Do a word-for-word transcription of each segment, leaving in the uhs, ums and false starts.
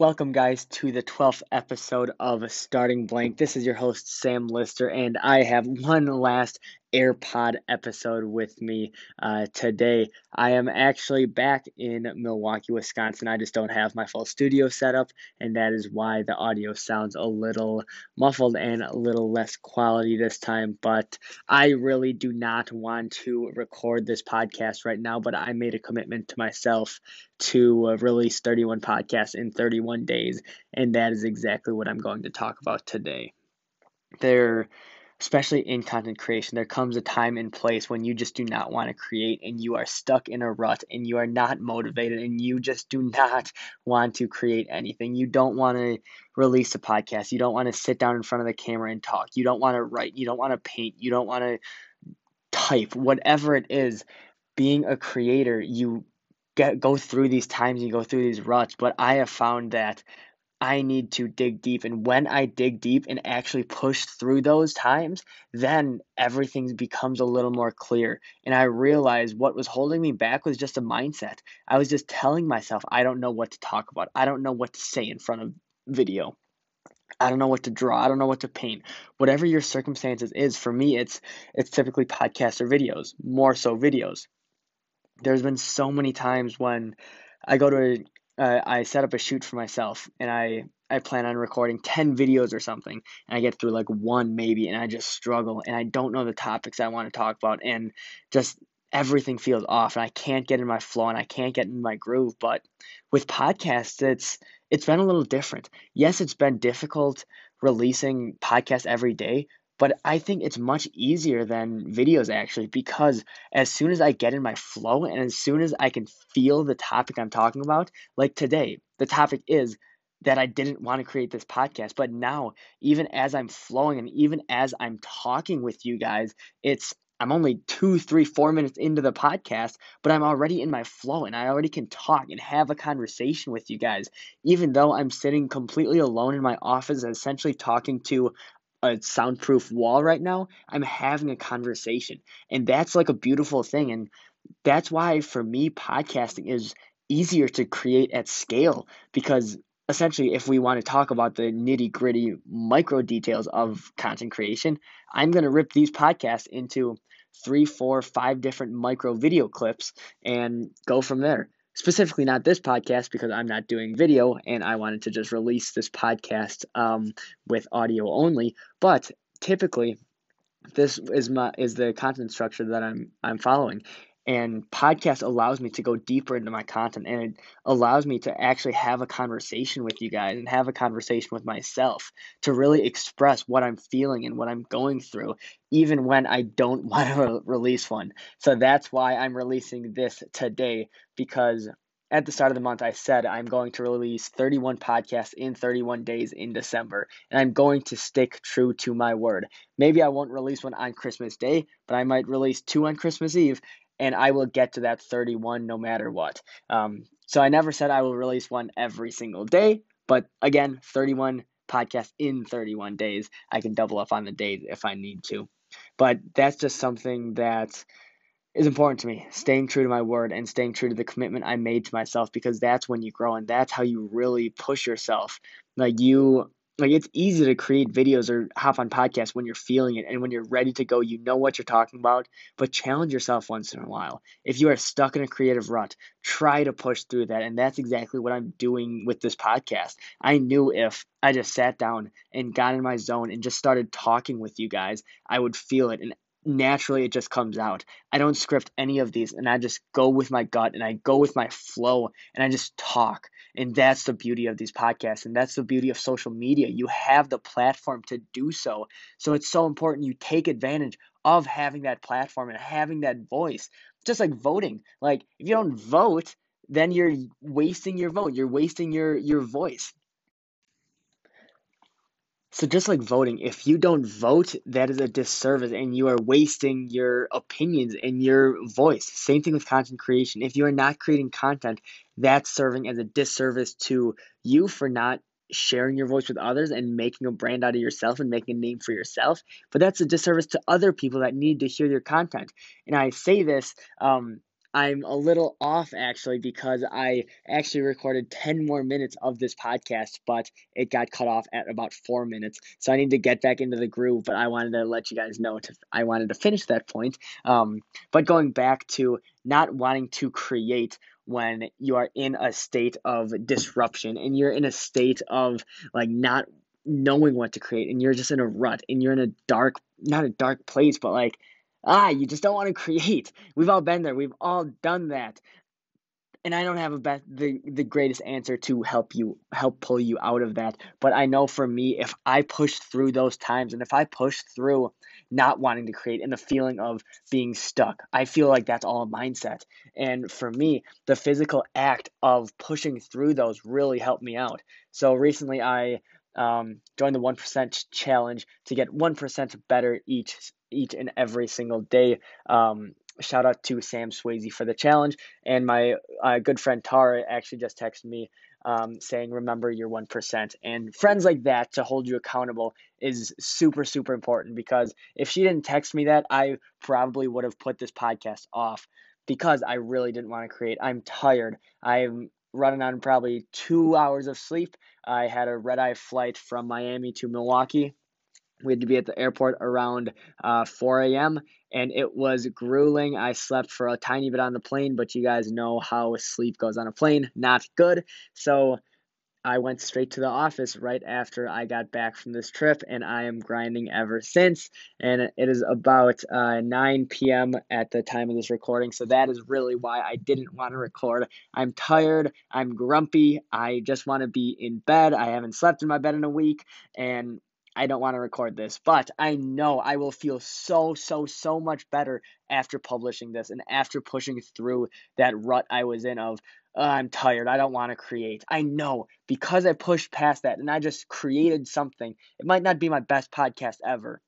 Welcome, guys, to the twelfth episode of Starting Blank. This is your host, Sam Lister, and I have one last AirPod episode with me uh, today. I am actually back in Milwaukee, Wisconsin. I just don't have my full studio set up, and that is why the audio sounds a little muffled and a little less quality this time. But I really do not want to record this podcast right now, but I made a commitment to myself to release thirty-one podcasts in thirty-one days, and that is exactly what I'm going to talk about today. There, especially in content creation, there comes a time and place when you just do not want to create, and you are stuck in a rut, and you are not motivated, and you just do not want to create anything. You don't want to release a podcast. You don't want to sit down in front of the camera and talk. You don't want to write. You don't want to paint. You don't want to type. Whatever it is, being a creator, you Get, go through these times, you go through these ruts, but I have found that I need to dig deep, and when I dig deep and actually push through those times, then everything becomes a little more clear, and I realized what was holding me back was just a mindset. I was just telling myself, I don't know what to talk about. I don't know what to say in front of video. I don't know what to draw. I don't know what to paint. Whatever your circumstances is, for me, it's it's typically podcasts or videos, more so videos. There's been so many times when I go to, a, uh, I set up a shoot for myself, and I, I plan on recording ten videos or something, and I get through like one maybe, and I just struggle, and I don't know the topics I want to talk about, and just everything feels off, and I can't get in my flow, and I can't get in my groove. But with podcasts, it's it's been a little different. Yes, it's been difficult releasing podcasts every day, but I think it's much easier than videos, actually, because as soon as I get in my flow and as soon as I can feel the topic I'm talking about, like today, the topic is that I didn't want to create this podcast. But now, even as I'm flowing and even as I'm talking with you guys, it's I'm only two, three, four minutes into the podcast, but I'm already in my flow and I already can talk and have a conversation with you guys, even though I'm sitting completely alone in my office and essentially talking to a soundproof wall right now. I'm having a conversation, and that's like a beautiful thing, and that's why for me podcasting is easier to create at scale, because essentially if we want to talk about the nitty-gritty micro details of content creation, I'm going to rip these podcasts into three, four, five different micro video clips and go from there. Specifically not this podcast, because I'm not doing video and I wanted to just release this podcast um, with audio only. But typically this is my is the content structure that I'm I'm following. And podcast allows me to go deeper into my content, and it allows me to actually have a conversation with you guys and have a conversation with myself to really express what I'm feeling and what I'm going through, even when I don't want to release one. So that's why I'm releasing this today, because at the start of the month, I said I'm going to release thirty-one podcasts in thirty-one days in December, and I'm going to stick true to my word. Maybe I won't release one on Christmas Day, but I might release two on Christmas Eve, and I will get to that thirty-one no matter what. Um, so I never said I will release one every single day, but again, thirty-one podcasts in thirty-one days. I can double up on the days if I need to. But that's just something that is important to me, staying true to my word and staying true to the commitment I made to myself, because that's when you grow and that's how you really push yourself. Like you... Like it's easy to create videos or hop on podcasts when you're feeling it and when you're ready to go, you know what you're talking about, but challenge yourself once in a while. If you are stuck in a creative rut, try to push through that. And that's exactly what I'm doing with this podcast. I knew if I just sat down and got in my zone and just started talking with you guys, I would feel it. And naturally, it just comes out. I don't script any of these, and I just go with my gut, and I go with my flow, and I just talk. And that's the beauty of these podcasts, and that's the beauty of social media. You have the platform to do so. So it's so important you take advantage of having that platform and having that voice. Just like voting. Like, if you don't vote, then you're wasting your vote. You're wasting your, your voice. So just like voting, if you don't vote, that is a disservice, and you are wasting your opinions and your voice. Same thing with content creation. If you are not creating content, that's serving as a disservice to you for not sharing your voice with others and making a brand out of yourself and making a name for yourself. But that's a disservice to other people that need to hear your content. And I say this, um, I'm a little off actually because I actually recorded ten more minutes of this podcast, but it got cut off at about four minutes. So I need to get back into the groove, but I wanted to let you guys know to, I wanted to finish that point. Um, but going back to not wanting to create when you are in a state of disruption and you're in a state of like not knowing what to create and you're just in a rut and you're in a dark, not a dark place, but like, Ah, you just don't want to create. We've all been there. We've all done that. And I don't have a be- the, the greatest answer to help you, help pull you out of that. But I know for me, if I push through those times and if I push through not wanting to create and the feeling of being stuck, I feel like that's all a mindset. And for me, the physical act of pushing through those really helped me out. So recently I um, joined the one percent challenge to get one percent better each each and every single day. Um, shout out to Sam Swayze for the challenge. And my uh, good friend Tara actually just texted me um, saying, remember your one percent. And friends like that to hold you accountable is super, super important, because if she didn't text me that, I probably would have put this podcast off because I really didn't want to create. I'm tired. I'm running on probably two hours of sleep. I had a red-eye flight from Miami to Milwaukee. We had to be at the airport around uh, four a.m., and it was grueling. I slept for a tiny bit on the plane, but you guys know how sleep goes on a plane. Not good. So I went straight to the office right after I got back from this trip, and I am grinding ever since. And it is about uh, nine p.m. at the time of this recording, so that is really why I didn't want to record. I'm tired. I'm grumpy. I just want to be in bed. I haven't slept in my bed in a week, and I don't want to record this, but I know I will feel so, so, so much better after publishing this and after pushing through that rut I was in of, oh, I'm tired, I don't want to create. I know because I pushed past that and I just created something. It might not be my best podcast ever.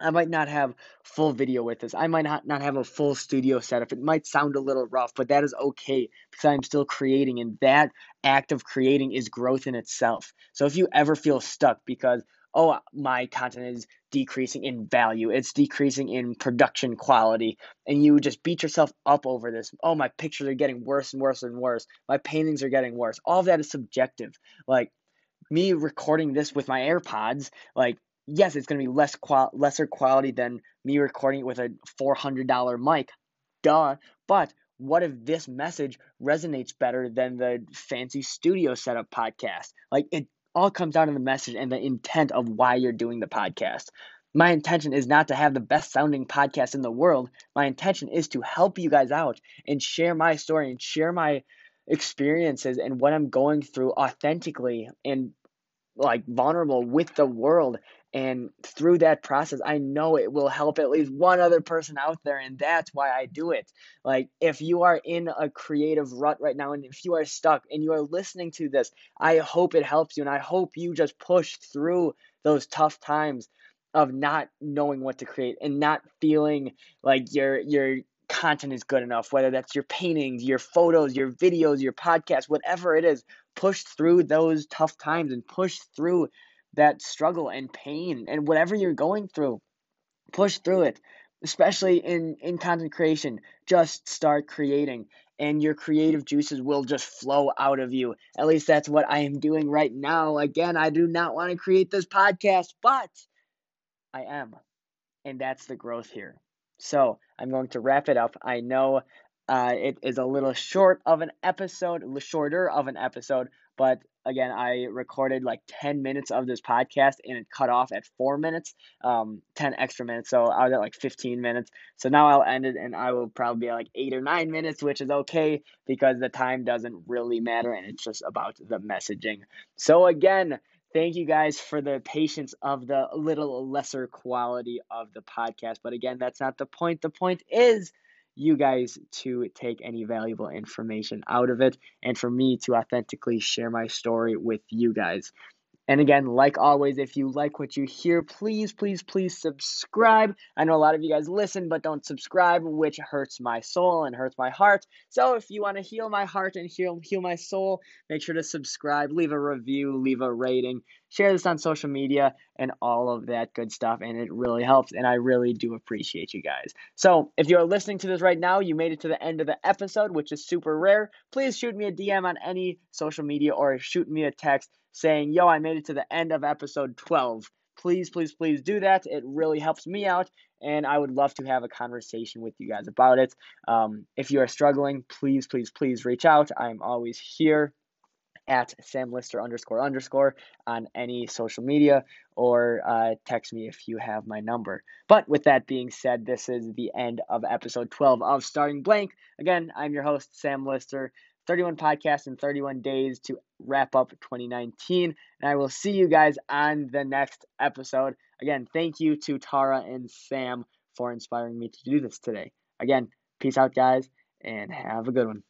I might not have full video with this. I might not, not have a full studio setup. It might sound a little rough, but that is okay because I'm still creating, and that act of creating is growth in itself. So if you ever feel stuck because, oh, my content is decreasing in value, it's decreasing in production quality, and you just beat yourself up over this. Oh, my pictures are getting worse and worse and worse. My paintings are getting worse. All of that is subjective. Like me recording this with my AirPods, like, yes, it's going to be less qual- lesser quality than me recording it with a four hundred dollars mic. Duh. But what if this message resonates better than the fancy studio setup podcast? Like, it all comes down to the message and the intent of why you're doing the podcast. My intention is not to have the best sounding podcast in the world. My intention is to help you guys out and share my story and share my experiences and what I'm going through authentically and like vulnerable with the world. And through that process, I know it will help at least one other person out there. And that's why I do it. Like, if you are in a creative rut right now, and if you are stuck and you are listening to this, I hope it helps you. And I hope you just push through those tough times of not knowing what to create and not feeling like your your content is good enough, whether that's your paintings, your photos, your videos, your podcast, whatever it is. Push through those tough times and push through that struggle and pain and whatever you're going through. Push through it, especially in, in content creation. Just start creating and your creative juices will just flow out of you. At least that's what I am doing right now. Again, I do not want to create this podcast, but I am. And that's the growth here. So I'm going to wrap it up. I know uh, it is a little short of an episode, shorter of an episode, but again, I recorded like ten minutes of this podcast and it cut off at four minutes, um, ten extra minutes. So I was at like fifteen minutes. So now I'll end it and I will probably be at like eight or nine minutes, which is okay because the time doesn't really matter and it's just about the messaging. So again, thank you guys for the patience of the little lesser quality of the podcast. But again, that's not the point. The point is you guys to take any valuable information out of it and for me to authentically share my story with you guys. And again, like always, if you like what you hear, please, please, please subscribe. I know a lot of you guys listen but don't subscribe, which hurts my soul and hurts my heart. So if you want to heal my heart and heal, heal my soul, make sure to subscribe, leave a review, leave a rating, share this on social media and all of that good stuff. And it really helps. And I really do appreciate you guys. So if you're listening to this right now, you made it to the end of the episode, which is super rare. Please shoot me a D M on any social media or shoot me a text saying, yo, I made it to the end of episode twelve. Please, please, please do that. It really helps me out, and I would love to have a conversation with you guys about it. Um, if you are struggling, please, please, please reach out. I'm always here at Sam Lister underscore underscore on any social media, or uh, text me if you have my number. But with that being said, this is the end of episode twelve of Starting Blank. Again, I'm your host, Sam Lister. thirty-one podcasts in thirty-one days to wrap up twenty nineteen. And I will see you guys on the next episode. Again, thank you to Tara and Sam for inspiring me to do this today. Again, peace out, guys, and have a good one.